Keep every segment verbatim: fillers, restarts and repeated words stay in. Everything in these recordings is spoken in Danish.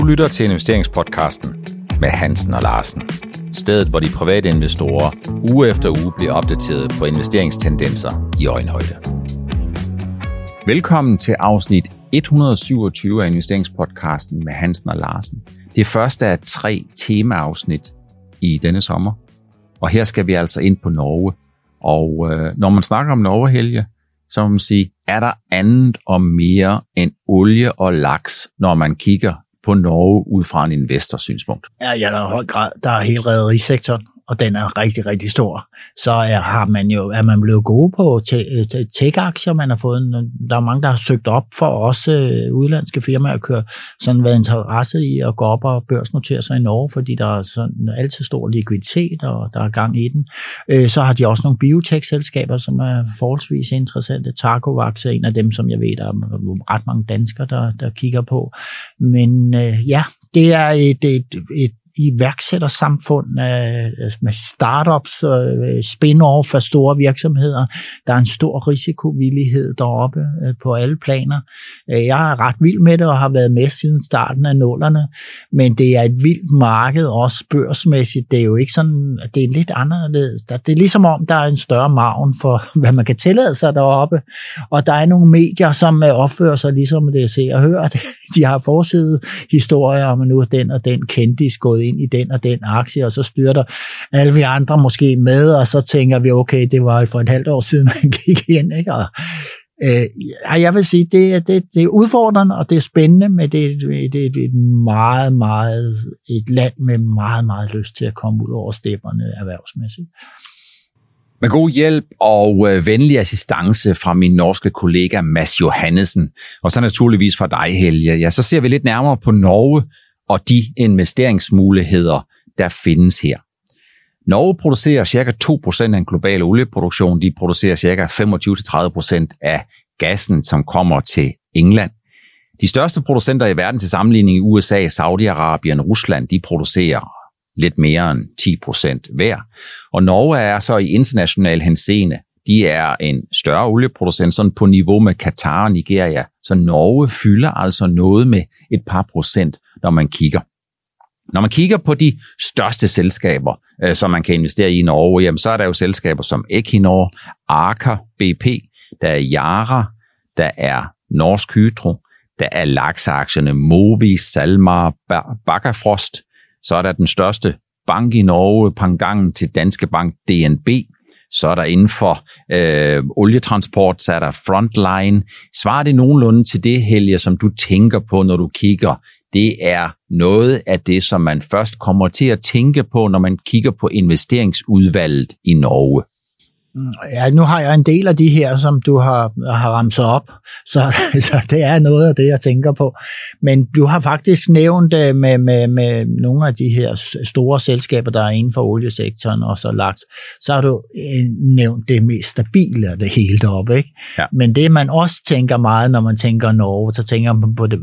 Du lytter til investeringspodcasten med Hansen og Larsen. Stedet, hvor de private investorer uge efter uge bliver opdateret på investeringstendenser i øjenhøjde. Velkommen til afsnit et hundrede og syvogtyve af investeringspodcasten med Hansen og Larsen. Det første af tre temaafsnit i denne sommer. Og her skal vi altså ind på Norge. Og øh, når man snakker om Norge, Helge, så må man sige, er der andet og mere end olie og laks, når man kigger på Norge ud fra en investors synspunkt? Ja, ja, der er høj grad. Der er hele rederisektoren, og den er rigtig, rigtig stor. Så er, har man jo, er man blevet gode på tech-aktier. Man har fået en, der er mange, der har søgt op for også øh, udenlandske firmaer at køre, sådan været interesse i at gå op og børsnotere sig i Norge, fordi der er sådan altid stor likviditet, og der er gang i den. Øh, så har de også nogle biotech-selskaber, som er forholdsvis interessante. Tarkovaks er en af dem, som jeg ved, der er ret mange danskere, der, der kigger på. Men øh, ja, det er et, et, et iværksættersamfund øh, med startups, øh, spin-off af store virksomheder. Der er en stor risikovillighed deroppe øh, på alle planer. Jeg er ret vild med det og har været med siden starten af nullerne, men det er et vildt marked, også børsmæssigt. Det er jo ikke sådan, det er lidt anderledes. Det er ligesom om, der er en større margen for, hvad man kan tillade sig deroppe, og der er nogle medier, som opfører sig ligesom det, jeg ser og hører. De har forside historier om, at nu er den og den kendis gået ind i den og den aktie, og så styrter alle vi andre måske med, og så tænker vi, okay, det var for et halvt år siden, man gik ind, ikke? Og, øh, jeg vil sige, det, det, det er udfordrende, og det er spændende, men det er, det er et meget, meget, et land med meget, meget lyst til at komme ud over stepperne erhvervsmæssigt. Med god hjælp og venlig assistance fra min norske kollega Mads Johannessen, og så naturligvis fra dig, Helge. Ja, så ser vi lidt nærmere på Norge og de investeringsmuligheder, der findes her. Norge producerer ca. to procent af den globale olieproduktion. De producerer ca. femogtyve til tredive procent af gassen, som kommer til England. De største producenter i verden til sammenligning i U S A, Saudi-Arabien og Rusland, de producerer lidt mere end ti procent hver. Og Norge er så i international henseende, de er en større olieproducent, sådan på niveau med Katar og Nigeria. Så Norge fylder altså noget med et par procent, når man kigger. Når man kigger på de største selskaber, øh, som man kan investere i i Norge, jamen, så er der jo selskaber som Equinor, Aker B P, der er Yara, der er Norsk Hydro, der er laksaktierne Mowi, Salmar, Bakkafrost. Så er der den største bank i Norge, pendanten til Danske Bank D N B. Så er der inden for øh, olietransport, så er der Frontline. Svarer det nogenlunde til det, Helge, som du tænker på, når du kigger? Det er noget af det, som man først kommer til at tænke på, når man kigger på investeringsudvalget i Norge. Ja, nu har jeg en del af de her, som du har, har ramt sig op, så, så det er noget af det, jeg tænker på. Men du har faktisk nævnt med, med, med nogle af de her store selskaber, der er inden for oliesektoren og så laks, så har du nævnt det mest stabile af det hele deroppe, ikke? Ja. Men det, man også tænker meget, når man tænker Norge, så tænker man på det,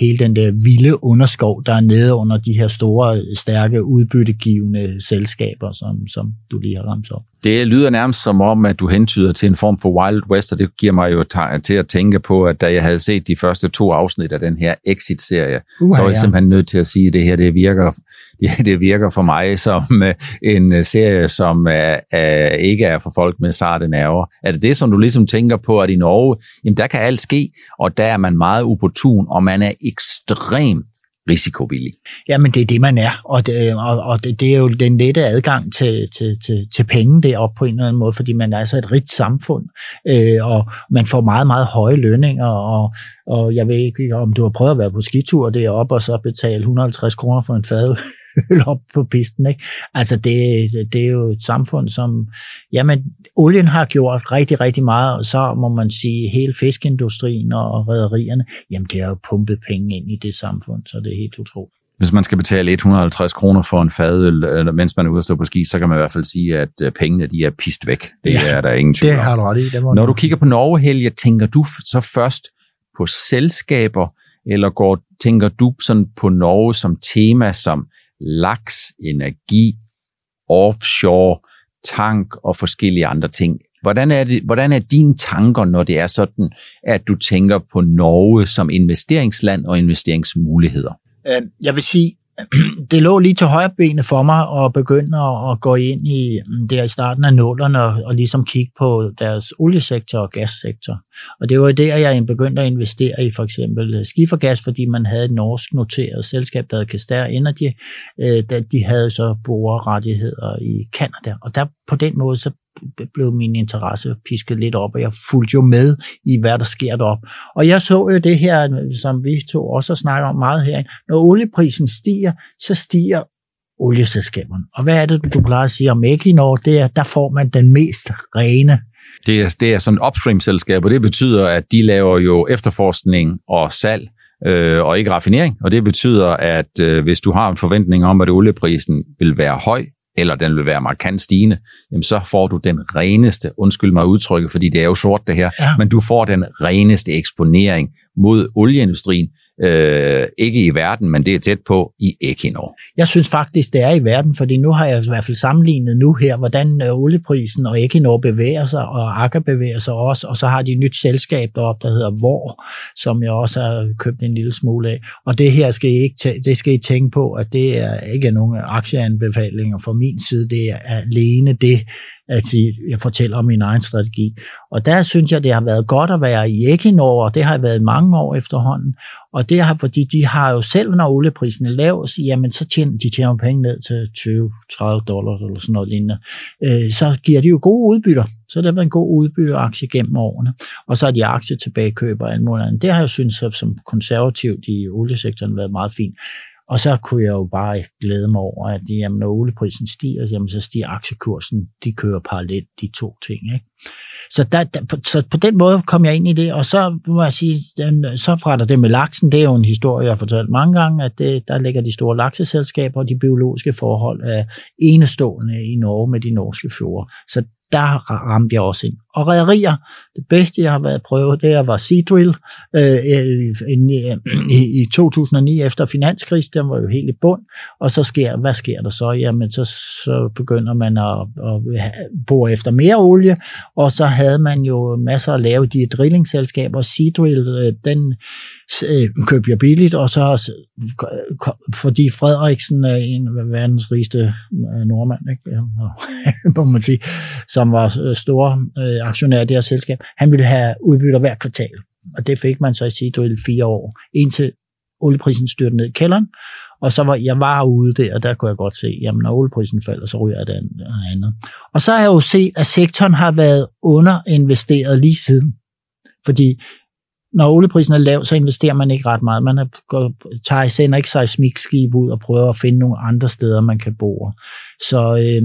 hele den der vilde underskov, der er nede under de her store, stærke, udbyttegivende selskaber, som, som du lige har ramt op. Det lyder nærmest som om, at du hentyder til en form for Wild West, og det giver mig jo t- til at tænke på, at da jeg havde set de første to afsnit af den her Exit-serie, uh, så var jeg ja. simpelthen nødt til at sige, at det her det virker, det, det virker for mig som uh, en serie, som uh, uh, ikke er for folk med sarte nerver. Er det det, som du ligesom tænker på, at i Norge, jamen der kan alt ske, og der er man meget opportun, og man er ekstremt risikovillig. Jamen, det er det, man er, og det, og, og det, det er jo den lette adgang til, til, til, til penge deroppe på en eller anden måde, fordi man er altså et rigt samfund, øh, og man får meget, meget høje lønninger, og, og jeg ved ikke, om du har prøvet at være på skitur deroppe, og så betale et hundrede og halvtreds kroner for en fad øl op på pisten, ikke? Altså, det, det er jo et samfund, som, jamen, olien har gjort rigtig, rigtig meget, og så må man sige, hele fiskeindustrien og rederierne, jamen, det har jo pumpet penge ind i det samfund, så det er helt utroligt. Hvis man skal betale et hundrede og halvtreds kroner for en fadøl, mens man er ude at stå på ski, så kan man i hvert fald sige, at pengene de er pist væk. Det ja, er der ingen tvivl om. Det har du ret i. Det må Når du kigger på Norge, Helge, tænker du så først på selskaber, eller går, tænker du sådan på Norge som tema, som laks, energi, offshore, tank og forskellige andre ting? Hvordan er, det, hvordan er dine tanker, når det er sådan, at du tænker på Norge som investeringsland og investeringsmuligheder? Jeg vil sige, det lå lige til højre benet for mig at begynde at gå ind i der i starten af nullerne og, og ligesom kigge på deres oliesektor og gassektor. Og det var der, jeg begyndte at investere i for eksempel skifergas, fordi man havde et norsk noteret selskab, der hed Kestær Energy, da de havde så brugerrettigheder i Canada. Og der på den måde så blev min interesse pisket lidt op, og jeg fulgte jo med i, hvad der sker derop. Og jeg så jo det her, som vi to også snakker om meget herinde. Når olieprisen stiger, så stiger olieselskaberne. Og hvad er det, du plejer at sige om Equinor? Det er, der får man den mest rene. Det er, det er sådan et upstream-selskab, og det betyder, at de laver jo efterforskning og salg, øh, og ikke raffinering. Og det betyder, at øh, hvis du har en forventning om, at olieprisen vil være høj, eller den vil være markant stigende, jamen så får du den reneste, undskyld mig udtrykket, fordi det er jo sort det her, ja. Men du får den reneste eksponering mod olieindustrien, øh, ikke i verden, men det er tæt på i Equinor. Jeg synes faktisk, det er i verden, fordi nu har jeg i hvert fald sammenlignet nu her, hvordan olieprisen og Equinor bevæger sig, og Aker bevæger sig også, og så har de et nyt selskab deroppe, der hedder Vår, som jeg også har købt en lille smule af. Og det her skal I, ikke tæ- det skal I tænke på, at det er ikke nogen aktieanbefalinger fra min side, det er alene det, at jeg fortæller om min egen strategi. Og der synes jeg, det har været godt at være i Equinor, og det har jeg været mange år efterhånden. Og det har, fordi de har jo selv, når olieprisen er lav, så, jamen, så tjener de tjener penge ned til tyve til tredive dollars eller sådan noget lignende. Øh, så giver de jo gode udbytter. Så det har været en god udbytteraktie gennem årene. Og så er de aktier tilbagekøber en måned. Det har jeg synes, som konservativt i oliesektoren været meget fint. Og så kunne jeg jo bare glæde mig over, at jamen, når olieprisen stiger, jamen, så stiger aktiekursen. De kører parallelt, de to ting. Ikke? Så, der, der, på, så på den måde kom jeg ind i det, og så må jeg sige, den, så fra der det med laksen, det er jo en historie, jeg har fortalt mange gange, at det, der ligger de store lakseselskaber, og de biologiske forhold er enestående i Norge med de norske fjorde. Så der ramte jeg også ind. Og rederier, det bedste jeg har været prøvet, det var Seadrill øh, i, i to tusind og ni efter finanskrisen, den var jo helt i bund, og så sker, hvad sker der så? Jamen, så, så begynder man at, at bore efter mere olie, og så havde man jo masser at lave de drillingselskaber, og Seadrill, den øh, købte jeg billigt, og så fordi Frederiksen er en af verdens rigeste nordmand, ikke? Må man sige, som var store øh, aktionær i det her selskab, han ville have udbytter hver kvartal. Og det fik man så i Seadrill fire år, indtil olieprisen styrte ned i kælderen. Og så var jeg var ude der, og der kunne jeg godt se, jamen når olieprisen falder, så ryger det andet. Og så har jeg jo set, at sektoren har været underinvesteret lige siden. Fordi når olieprisen er lav, så investerer man ikke ret meget. Man tager, sender ikke seismikskib ud og prøver at finde nogle andre steder, man kan bore. Så, øh,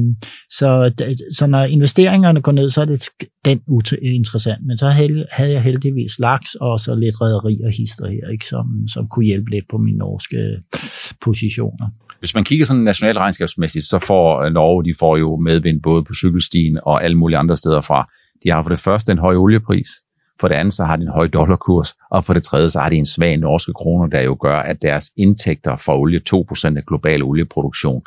så, så når investeringerne går ned, så er det den interessant. Men så havde jeg heldigvis laks og så lidt rederi og hister her, ikke? Som, som kunne hjælpe lidt på mine norske positioner. Hvis man kigger sådan nationalt regnskabsmæssigt, så får Norge, de får jo medvind både på cykelstien og alle mulige andre steder fra. De har for det første en høj oliepris. For det andet, så har de en høj dollarkurs, og for det tredje, så har de en svag norske kroner, der jo gør, at deres indtægter fra olie, to procent af global olieproduktion,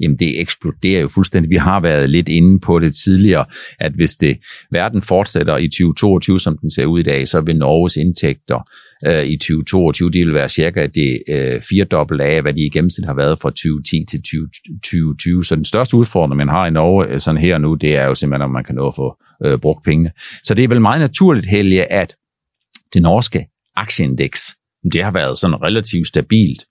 jamen det eksploderer jo fuldstændig. Vi har været lidt inde på det tidligere, at hvis det, verden fortsætter i tyve toogtyve, som den ser ud i dag, så vil Norges indtægter øh, i tyve toogtyve, de vil være cirka det øh, firedobbelt af, hvad de i gennemsnit har været fra tyve ti til tyve tyve. Så den største udfordring, man har i Norge sådan her nu, det er jo simpelthen, om man kan nå at få øh, brugt pengene. Så det er vel meget naturligt, Helge, at det norske aktieindeks, det har været sådan relativt stabilt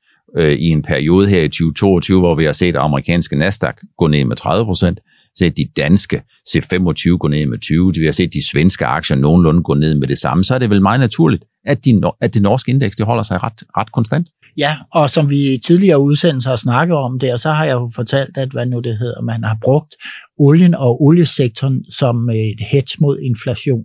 i en periode her i tyve toogtyve, hvor vi har set amerikanske Nasdaq gå ned med tredive procent, set de danske C femogtyve gå ned med tyve procent, vi har set de svenske aktier nogenlunde gå ned med det samme, så er det vel meget naturligt, at, de, at det norske indeks det holder sig ret, ret konstant. Ja, og som vi tidligere udsendelser har snakket om der, så har jeg jo fortalt, at hvad nu det hedder, man har brugt olien og oliesektoren som et hedge mod inflation.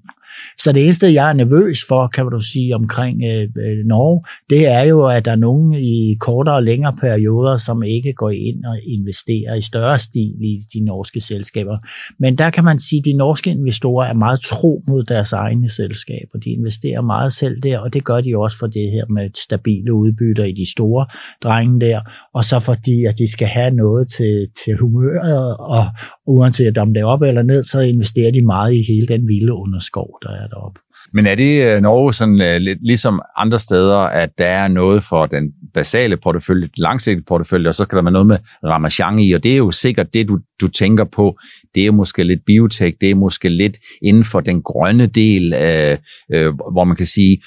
Så det eneste, jeg er nervøs for, kan du sige, omkring øh, Norge, det er jo, at der er nogen i kortere og længere perioder, som ikke går ind og investerer i større stil i de norske selskaber. Men der kan man sige, at de norske investorer er meget tro mod deres egne selskaber. De investerer meget selv der, og det gør de også for det her med stabile udbytter i de store drenge der, og så fordi, at de skal have noget til, til humøret, og uanset om det er op eller ned, så investerer de meget i hele den vilde underskov. der er deroppe. Men er det Norge sådan lidt ligesom andre steder, at der er noget for den basale portefølje, langsigtede portefølje, og så skal der være noget med ramachan i, og det er jo sikkert det, du, du tænker på. Det er måske lidt biotech, det er måske lidt inden for den grønne del, øh, øh, hvor man kan sige,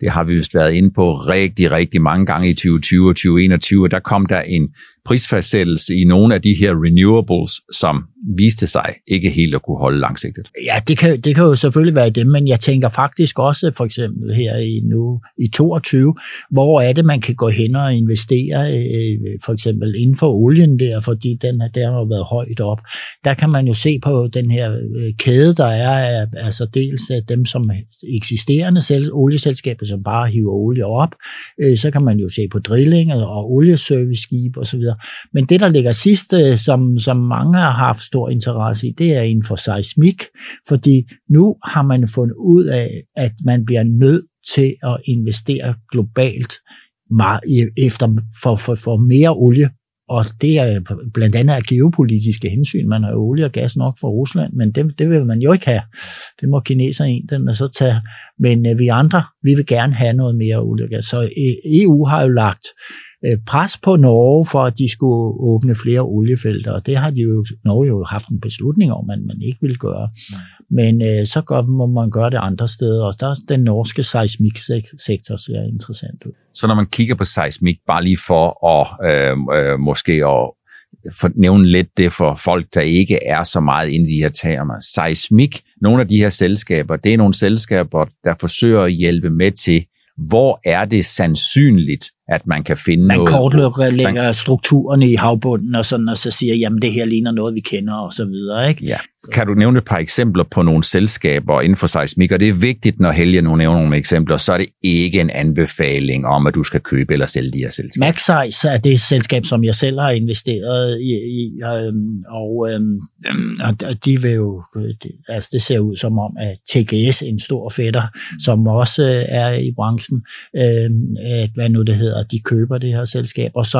det har vi vist været inde på rigtig, rigtig mange gange i tyve tyve og tyve enogtyve, og der kom der en prisfastsættelse i nogle af de her renewables, som viste sig ikke helt at kunne holde langsigtet. Ja, det kan, det kan jo selvfølgelig være det, men jeg tænker faktisk også for eksempel her i nu i toogtyve, hvor er det, man kan gå hen og investere øh, for eksempel inden for olien der, fordi den der har været højt op. Der kan man jo se på den her kæde, der er, altså dels dem, som eksisterende selv, olieselskaber, som bare hiver olie op, øh, så kan man jo se på drilling og olieserviceskibe og så videre. Men det, der ligger sidst, som, som mange har haft stor interesse i, det er inden for seismik, fordi nu har man fundet ud af, at man bliver nødt til at investere globalt meget efter for, for, for mere olie. Og det er blandt andet af geopolitiske hensyn. Man har olie og gas nok fra Rusland, men det, det vil man jo ikke have. Det må kineserne egentlig så tage. Men vi andre, vi vil gerne have noget mere olie og gas. Så E U har jo lagt pres på Norge for, at de skulle åbne flere oliefelter, og det har de jo, Norge jo haft en beslutning om, at man ikke vil gøre. Men øh, så gør, må man gøre det andre steder, og der den norske seismiksektor ser interessant ud. Så når man kigger på seismik, bare lige for at øh, øh, måske at for, nævne lidt det for folk, der ikke er så meget inde i de her termer. Seismik, nogle af de her selskaber, det er nogle selskaber, der forsøger at hjælpe med til, hvor er det sandsynligt, at man kan finde man noget... Man kortlægger strukturerne i havbunden og sådan, og så siger, jamen det her ligner noget, vi kender og så videre, ikke? Ja. Kan du nævne et par eksempler på nogle selskaber inden for seismik? Og det er vigtigt, når Helge nu nævner nogle eksempler, så er det ikke en anbefaling om, at du skal købe eller sælge de her selskaber. Magseis er det selskab, som jeg selv har investeret i, i øhm, og, øhm, og de vil jo... Det, altså det ser ud som om, at T G S, en stor fætter, som også øh, er i branchen, øh, at, hvad nu det hedder, de køber det her selskab, og så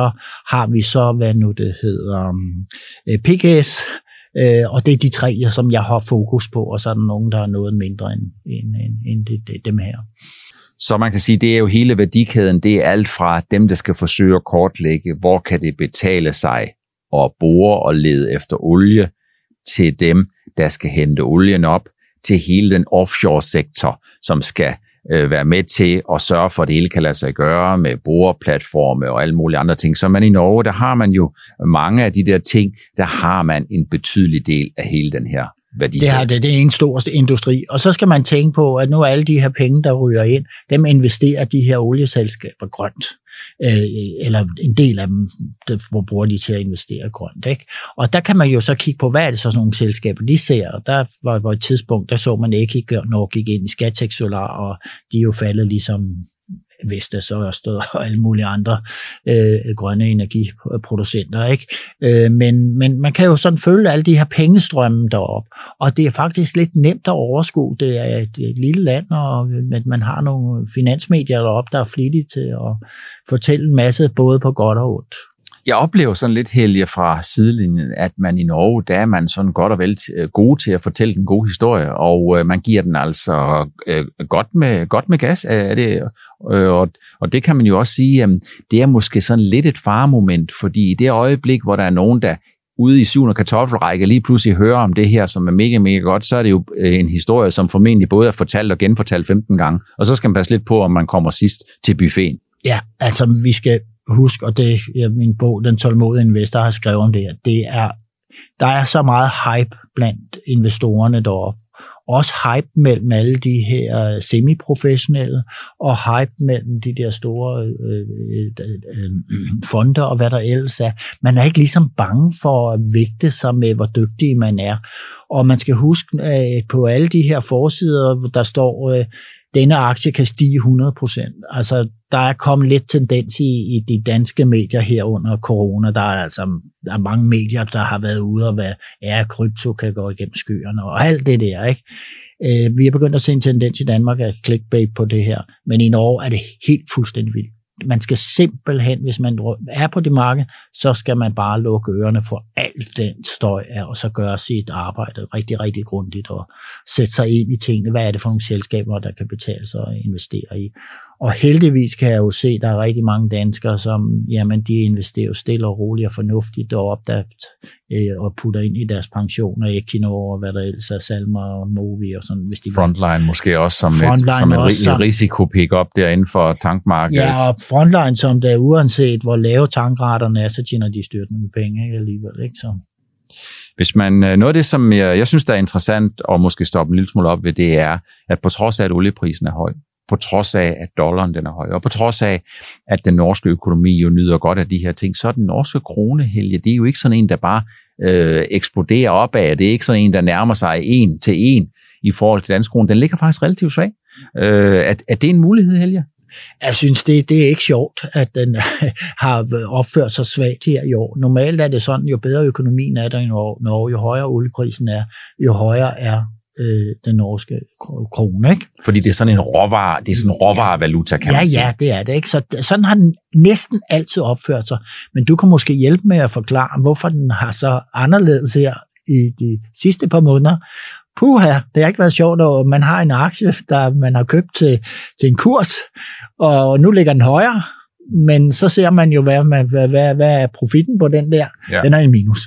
har vi så, hvad nu det hedder, P K S, og det er de tre, som jeg har fokus på, og så er der nogen, der er noget mindre end, end, end det, det, dem her. Så man kan sige, det er jo hele værdikæden, det er alt fra dem, der skal forsøge at kortlægge, hvor kan det betale sig at bore og lede efter olie, til dem, der skal hente olien op, til hele den offshore-sektor, som skal være med til at sørge for, at det hele kan lade sig gøre med brugerplatforme og alle mulige andre ting. Så man i Norge, der har man jo mange af de der ting, der har man en betydelig del af hele den her værdi. Det, her, det, det er en stor industri. Og så skal man tænke på, at nu alle de her penge, der ryger ind, dem investerer de her olieselskaber grønt. Eller en del af dem, hvor bruger de til at investere grønt, ikke? Og der kan man jo så kigge på, hvad er det så sådan nogle selskaber, de ser, og der var, var et tidspunkt, der så man ikke nok gik ind i Scatec Solar, og de er jo faldet ligesom Vestas og Ørsted og alle mulige andre øh, grønne energiproducenter, ikke? Øh, men, men man kan jo sådan følge alle de her pengestrømme derop, og det er faktisk lidt nemt at overskue. Det er et, et lille land, og man har nogle finansmedier deroppe, der er flittige til at fortælle en masse, både på godt og ondt. Jeg oplever sådan lidt, Helge, fra sidelinjen, at man i Norge, der er man sådan godt og vel gode til at fortælle den gode historie, og man giver den altså godt med, godt med gas. Er det, og det kan man jo også sige, at det er måske sådan lidt et faremoment, fordi i det øjeblik, hvor der er nogen, der ude i syvende kartoffelrække lige pludselig hører om det her, som er mega, mega godt, så er det jo en historie, som formentlig både er fortalt og genfortalt femten gange, og så skal man passe lidt på, om man kommer sidst til buffeten. Ja, altså vi skal... Husk, og det er min bog, Den Tålmodige Investor, har skrevet om det her. Det er, der er så meget hype blandt investorerne deroppe. Også hype mellem alle de her semiprofessionelle, og hype mellem de der store øh, øh, øh, fonder og hvad der ellers er. Man er ikke ligesom bange for at vægte sig med, hvor dygtig man er. Og man skal huske, øh, på alle de her forsider, der står... Øh, denne aktie kan stige hundrede procent. Altså, der er kommet lidt tendens i, i de danske medier her under corona. Der er altså der er mange medier, der har været ude og hvad er krypto kan gå igennem skyerne og alt det der, ikke? Øh, vi er begyndt at se en tendens i Danmark at clickbait på det her, men i Norge er det helt fuldstændig vildt. man skal simpelthen, hvis man er på det marked, så skal man bare lukke ørerne for alt den støj af, og så gøre sit arbejde rigtig, rigtig grundigt, og sætte sig ind i tingene. Hvad er det for nogle selskaber, der kan betale sig at investere i? Og heldigvis kan jeg jo se, at der er rigtig mange danskere, som jamen, de investerer stille og roligt og fornuftigt og opdaget øh, og putter ind i deres pensioner, Equinor og hvad der ellers er, Salmar og Mowi og sådan. Hvis de Frontline måske også som et, som et også, risiko-pick-up derinde for tankmarkedet. Ja, og Frontline som der uanset hvor lave tankraterne er, så tjener de styrtende med penge ikke, alligevel. Ikke? Så. Hvis man, noget af det, som jeg, jeg synes, der er interessant og måske stoppe en lille smule op ved, det er, at på trods af, at olieprisen er høj, på trods af, at dollaren den er høj, og på trods af, at den norske økonomi jo nyder godt af de her ting, så er den norske krone, Helge, det er jo ikke sådan en, der bare øh, eksploderer opad. Det er ikke sådan en, der nærmer sig en til en i forhold til dansk krone. Den ligger faktisk relativt svag. Øh, er, er det en mulighed, Helge? Jeg synes, det, det er ikke sjovt, at den har opført sig svagt her i år. Normalt er det sådan, jo bedre økonomien er der i Norge, jo højere olieprisen er, jo højere er den norske krone, ikke? Fordi det er sådan en råvare, det er sådan en råvarevaluta, kan ja, man sige. Ja, det er det, ikke? Så sådan har den næsten altid opført sig. Men du kan måske hjælpe med at forklare, hvorfor den har så anderledes her i de sidste par måneder. Puha, det har ikke været sjovt, at man har en aktie, der man har købt til, til en kurs, og nu ligger den højere, men så ser man jo, hvad, hvad, hvad, hvad er profitten på den der? Ja. Den er i minus.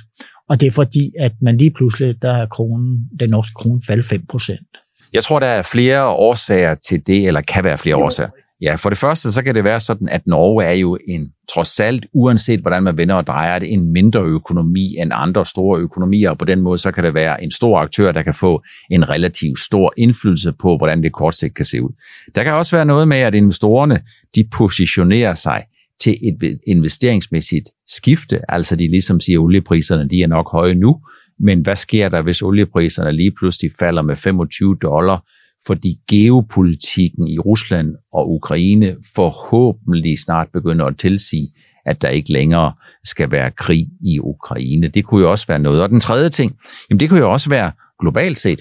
Og det er fordi, at man lige pludselig, der er kronen, den norske krone faldt fem procent. Jeg tror, der er flere årsager til det, eller kan være flere jo. årsager. Ja, for det første, så kan det være sådan, at Norge er jo en, trods alt, uanset hvordan man vender og drejer det, en mindre økonomi end andre store økonomier, og på den måde, så kan det være en stor aktør, der kan få en relativt stor indflydelse på, hvordan det kort sigt kan se ud. Der kan også være noget med, at investorerne, de positionerer sig til et investeringsmæssigt skifte, altså de ligesom siger, at oliepriserne de er nok høje nu, men hvad sker der, hvis oliepriserne lige pludselig falder med femogtyve dollar, fordi geopolitikken i Rusland og Ukraine forhåbentlig snart begynder at tilsige, at der ikke længere skal være krig i Ukraine. Det kunne jo også være noget. Og den tredje ting, jamen det kunne jo også være globalt set,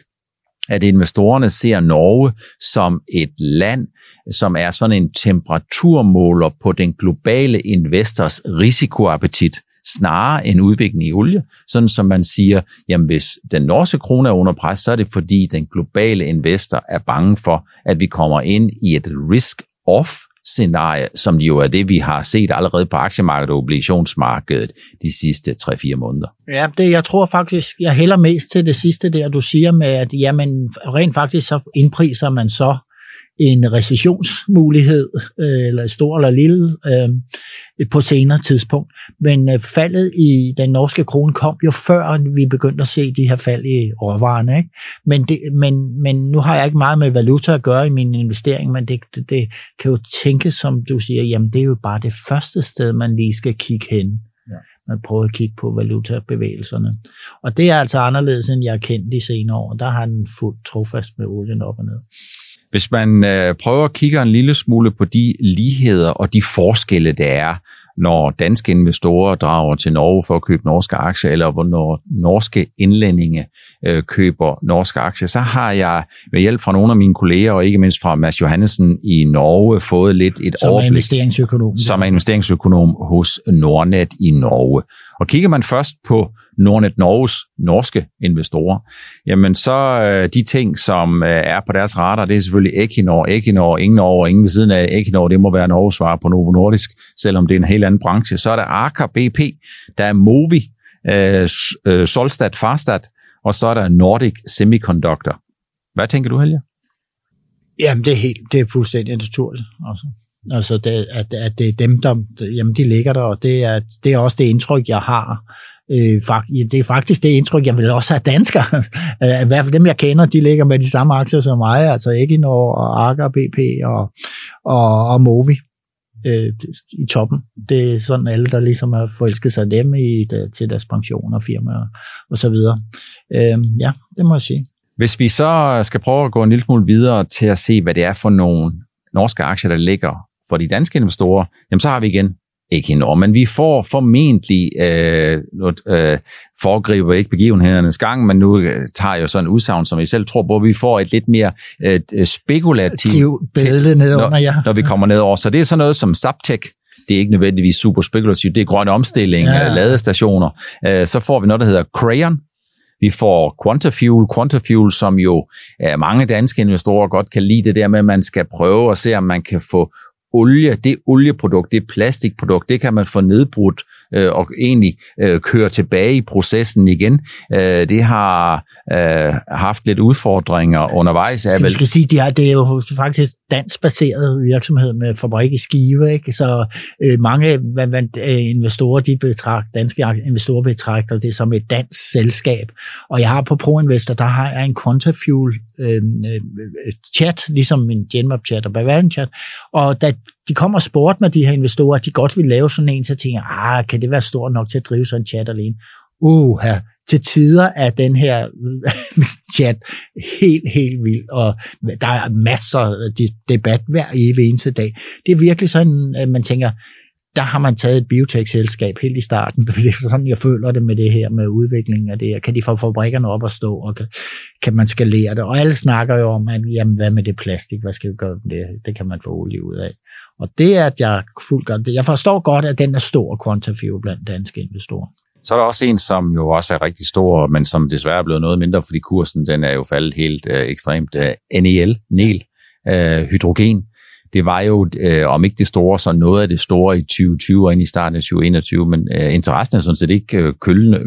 at investorerne ser Norge som et land, som er sådan en temperaturmåler på den globale investors risikoappetit, snarere end udvikling i olie. Sådan som man siger, jamen hvis den norske krone er under pres, så er det fordi den globale investor er bange for, at vi kommer ind i et risk-off-scenarie, som jo er det, vi har set allerede på aktiemarkedet og obligationsmarkedet de sidste tre fire måneder. Ja, det, jeg tror faktisk, jeg hælder mest til det sidste der, du siger med, at jamen, rent faktisk så indpriser man så en recessionsmulighed, eller stor eller lille, øh, på senere tidspunkt. Men øh, faldet i den norske krone kom jo før vi begyndte at se de her fald i råvarerne, ikke? Men, det, men, men nu har jeg ikke meget med valuta at gøre i min investering, men det, det, det kan jo tænkes, som du siger, jamen det er jo bare det første sted, man lige skal kigge hen. Man prøver at kigge på valutabevægelserne. Og det er altså anderledes, end jeg har kendt de senere år. Der har den fuldt trofast med olien op og ned. Hvis man øh, prøver at kigge en lille smule på de ligheder og de forskelle, der er, når danske investorer drager til Norge for at købe norske aktier, eller når norske indlændinge øh, køber norske aktier, så har jeg med hjælp fra nogle af mine kolleger, og ikke mindst fra Mads Johannessen i Norge, fået lidt et som overblik. Som er investeringsøkonom. Som er investeringsøkonom hos Nordnet i Norge. Og kigger man først på Nordnet Norges norske investorer, jamen så øh, de ting, som øh, er på deres radar, det er selvfølgelig Equinor, Equinor, ingen over, ingen ved siden af Equinor, det må være Norges svar på Novo Nordisk, selvom det er en helt anden branche. Så er der Aker B P, der er Mowi, øh, øh, Solstad Farstad, og så er der Nordic Semiconductor. Hvad tænker du, Helge? Jamen det er, helt, det er fuldstændig naturligt også. Altså, det, at, at det er dem, der jamen, de ligger der, og det er, det er også det indtryk, jeg har. Øh, det er faktisk det indtryk, jeg vil også have danskere. I hvert fald dem, jeg kender, de ligger med de samme aktier som mig, altså Equinor og Aker B P og, og, og Mowi øh, i toppen. Det er sådan alle, der ligesom har forelsket sig dem i, til deres pensioner, firmaer og så videre. Øh, ja, det må jeg sige. Hvis vi så skal prøve at gå en lille smule videre til at se, hvad det er for nogle norske aktier, der ligger for de danske investorer, jamen så har vi igen Equinor, men vi får formentlig, øh, nu øh, foregriber ikke begivenhedernes gang, men nu øh, tager jeg jo sådan en udsagn, som jeg selv tror på, vi får et lidt mere øh, spekulativt billede ned under jer, når vi kommer ned over. Så det er sådan noget som Subtech. Det er ikke nødvendigvis super spekulativt, det er grøn omstilling, ja. Ladestationer. Øh, så får vi noget, der hedder Crayon. Vi får Quantafuel, Quantafuel, som jo ja, mange danske investorer godt kan lide det der med, at man skal prøve at se, om man kan få olie, det olieprodukt, det plastikprodukt, det kan man få nedbrudt øh, og egentlig øh, køre tilbage i processen igen. Øh, det har øh, haft lidt udfordringer undervejs. Jeg skal sige, de har, det er jo faktisk danskbaseret virksomhed med fabrik i Skive, ikke? Så øh, mange man, man, investorer, de betragter, danske investorer betragter det som et dansk selskab. Og jeg har på ProInvestor, der har jeg en Quantafuel øh, chat, ligesom en GenMab-chat og Bavarian-chat, og da de kommer og spurgte med de her investorer, at de godt vil lave sådan en, så tænker jeg, ah, kan det være stort nok til at drive sådan en chat alene? Uh, her. Til tider er den her chat helt, helt vild, og der er masser af debat hver evig eneste dag. Det er virkelig sådan, at man tænker, der har man taget et biotech-selskab helt i starten. Det er sådan, jeg føler det med det her med udviklingen af det her. Kan de få fabrikkerne op at stå, og kan, kan man skalere det? Og alle snakker jo om, at jamen, hvad med det plastik? Hvad skal vi gøre med det? Det kan man få olie ud af. Og det er, at jeg fuldt godt... Jeg forstår godt, at den er stor Quantafuel blandt danske investorer. Så er der også en, som jo også er rigtig stor, men som desværre er blevet noget mindre, fordi kursen den er jo faldet helt øh, ekstremt. Øh, N E L, N E L, øh, hydrogen. Det var jo, øh, om ikke det store, så noget af det store i tyve tyve og ind i starten af tyve enogtyve, men øh, interessen er sådan set ikke øh,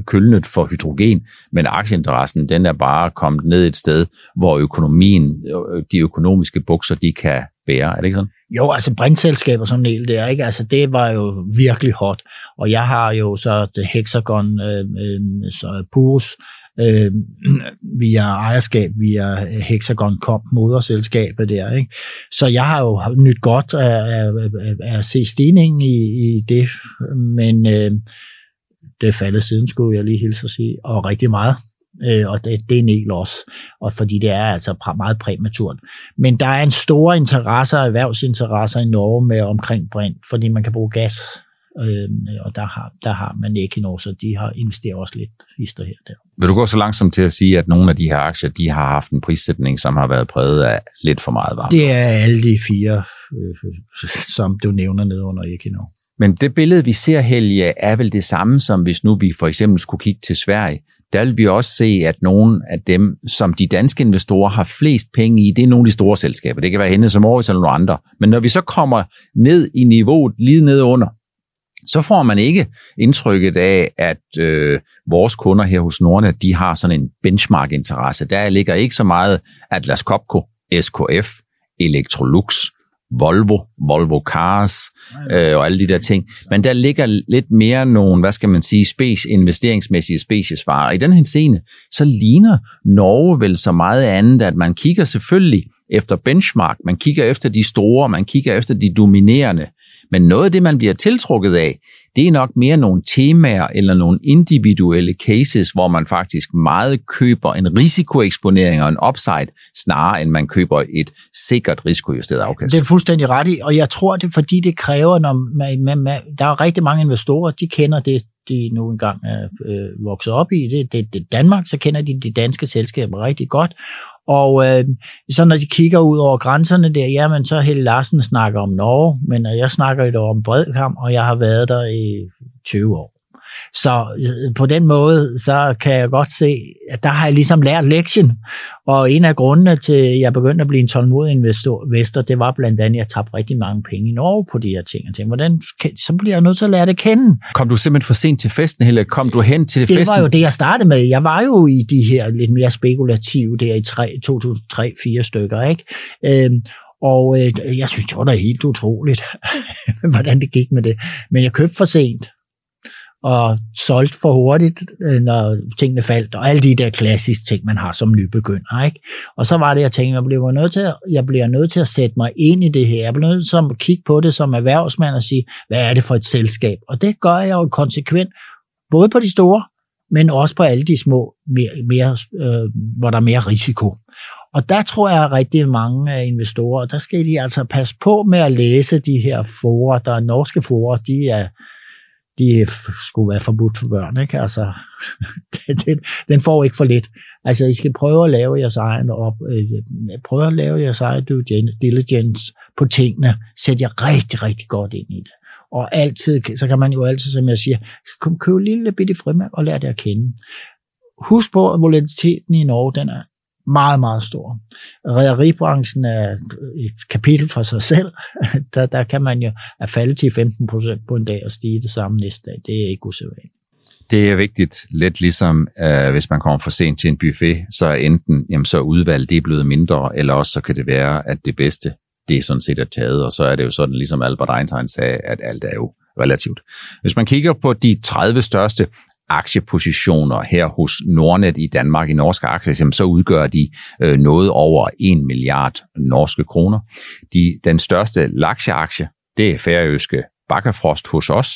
kølnet for hydrogen, men aktieinteressen, den er bare kommet ned et sted, hvor økonomien, øh, de økonomiske bukser, de kan bære. Er det ikke sådan? Jo, altså brintselskaber som N E L der, ikke? Altså det var jo virkelig hot, og jeg har jo så det Hexagon, øh, øh, så Purus, Øh, via ejerskab, via Hexagon kom moderselskabet der, ikke? Så jeg har jo nyt godt af, af, af at se stigningen i, i det, men øh, det er faldet siden, skulle jeg lige hilse at sige, og rigtig meget. Øh, og det, det er N E L også, og fordi det er altså meget præmaturt. Men der er en store interesse, erhvervsinteresser i Norge med omkring brint, fordi man kan bruge gas, øh, og der har, der har man ikke noget, så de har investeret også lidt hister her der. Vil du gå så langsomt til at sige, at nogle af de her aktier, de har haft en prissætning, som har været præget af lidt for meget varme? Det er alle de fire, øh, som du nævner ned under Equinor. Men det billede, vi ser, Helge, er vel det samme, som hvis nu vi for eksempel skulle kigge til Sverige. Der vil vi også se, at nogle af dem, som de danske investorer har flest penge i, det er nogle af de store selskaber. Det kan være henne som Mowi eller nogle andre. Men når vi så kommer ned i niveauet, lige ned under, så får man ikke indtrykket af, at øh, vores kunder her hos Nordnet, de har sådan en benchmark-interesse. Der ligger ikke så meget Atlas Copco, S K F, Electrolux, Volvo, Volvo Cars øh, og alle de der ting. Men der ligger lidt mere nogle, hvad skal man sige, spes, investeringsmæssige speciesvarer. I den henseende, så ligner Norge vel så meget andet, at man kigger selvfølgelig efter benchmark, man kigger efter de store, man kigger efter de dominerende. Men noget af det, man bliver tiltrukket af, det er nok mere nogle temaer eller nogle individuelle cases, hvor man faktisk meget køber en risikoeksponering og en upside, snarere end man køber et sikkert risikojusteret afkast. Det er fuldstændig ret i, og jeg tror det, fordi det kræver, når man, man, man, der er rigtig mange investorer, de kender det, de nu engang er øh, vokset op i. Det, det, det Danmark, så kender de de danske selskaber rigtig godt. Og øh, så når de kigger ud over grænserne der, jamen så Helle Larsen snakker om Norge, men jeg snakker jo dog om Bredkam, og jeg har været der i tyve år. Så øh, på den måde, så kan jeg godt se, at der har jeg ligesom lært lektien. Og en af grundene til, at jeg begyndte at blive en tålmodig investor, det var blandt andet, at jeg tabte rigtig mange penge i Norge på de her ting. Og tænkte, hvordan, så bliver jeg nødt til at lære det kende. Kom du simpelthen for sent til festen, eller kom du hen til det festen? Det var jo det, jeg startede med. Jeg var jo i de her lidt mere spekulative der i to tusind og tre til fire stykker, ikke? Øhm, og øh, jeg synes, det var da helt utroligt, hvordan det gik med det. Men jeg købte for sent og solgt for hurtigt, når tingene faldt, og alle de der klassiske ting, man har som nybegynder, ikke? Og så var det, jeg tænkte, jeg bliver nødt til at, jeg bliver nødt til at sætte mig ind i det her. Jeg bliver nødt til at kigge på det som erhvervsmand og sige, hvad er det for et selskab? Og det gør jeg jo konsekvent, både på de store, men også på alle de små, mere, mere, øh, hvor der er mere risiko. Og der tror jeg, at rigtig mange investorer, der skal de altså passe på med at læse de her fora. Der er norske fora, de er de skulle være forbudt for børn, ikke? Altså, den, den får ikke for lidt. Altså, I skal prøve at lave jeres egen op, øh, prøve at lave jeres egen due diligence på tingene. Sæt jer rigtig, rigtig godt ind i det. Og altid, så kan man jo altid, som jeg siger, kom købe lille bitte frimærk og lær det at kende. Husk på, at volatiliteten i Norge, den er meget, meget stor. Rederibranchen er et kapitel for sig selv. Der, der kan man jo at falde til femten procent på en dag og stige det samme næste dag. Det er ikke usædvanligt. Det er vigtigt, lidt ligesom øh, hvis man kommer for sent til en buffet, så er enten jamen, så udvalget det er blevet mindre, eller også så kan det være, at det bedste, det er sådan set er taget, og så er det jo sådan, ligesom Albert Einstein sagde, at alt er jo relativt. Hvis man kigger på de tredive største aktiepositioner her hos Nordnet i Danmark i norske aktier, så udgør de noget over en milliard norske kroner. De, den største lakseaktie, det er færøske Bakkafrost hos os.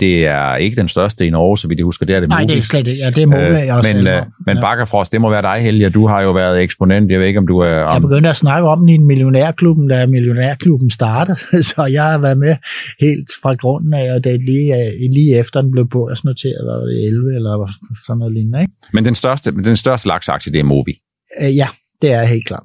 Det er ikke den største i Norge, så vidt jeg husker. Det er det Mowi. Nej, det er slet ikke. Ja, det er Mowi også. Men, øh, men ja. Bakkafrost, det må være dig, Helge. Du har jo været eksponent. Jeg ved ikke, om du er... Om... Jeg begyndte at snakke om den i millionærklubben, da millionærklubben startede. Så jeg har været med helt fra grunden af, og det lige, lige efter den blev børsnoteret, var det elleve eller sådan noget lignende. Ikke? Men den største, den største laksaktie, det er Mowi. Ja, det er helt klart.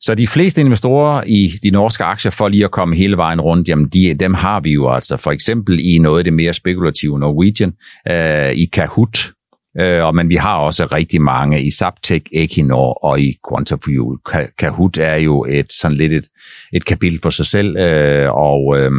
Så de fleste investorer i de norske aktier, for lige at komme hele vejen rundt, jamen de, dem har vi jo altså for eksempel i noget af det mere spekulative Norwegian, øh, i Kahoot, øh, og, men vi har også rigtig mange i Subtech, Equinor og i Quantafuel. Kahoot er jo et, sådan lidt et, et kapitel for sig selv, øh, og øh,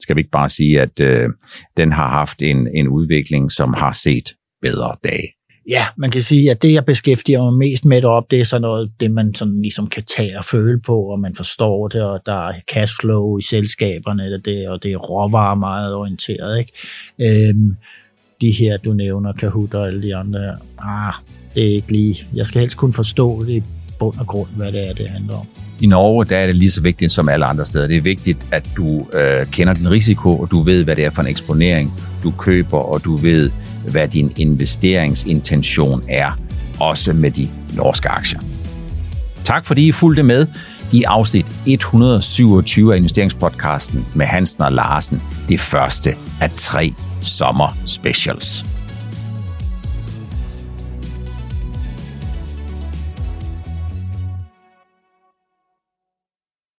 skal vi ikke bare sige, at øh, den har haft en, en udvikling, som har set bedre dage. Ja, man kan sige, at det, jeg beskæftiger mig mest med deroppe, det er sådan noget, det man sådan ligesom kan tage og føle på, og man forstår det, og der er cashflow i selskaberne, og det, og det er råvarer meget orienteret, ikke? Øhm, de her, du nævner, Kahoot og alle de andre, ah, det er ikke lige... Jeg skal helst kunne forstå det i bund og grund, hvad det er, det handler om. I Norge, der er det lige så vigtigt som alle andre steder. Det er vigtigt, at du øh, kender din risiko, og du ved, hvad det er for en eksponering, du køber, og du ved, hvad din investeringsintention er, også med de norske aktier. Tak fordi I fulgte med i afsnit et hundrede og syvogtyve af investeringspodcasten med Hansen og Larsen, det første af tre sommerspecials.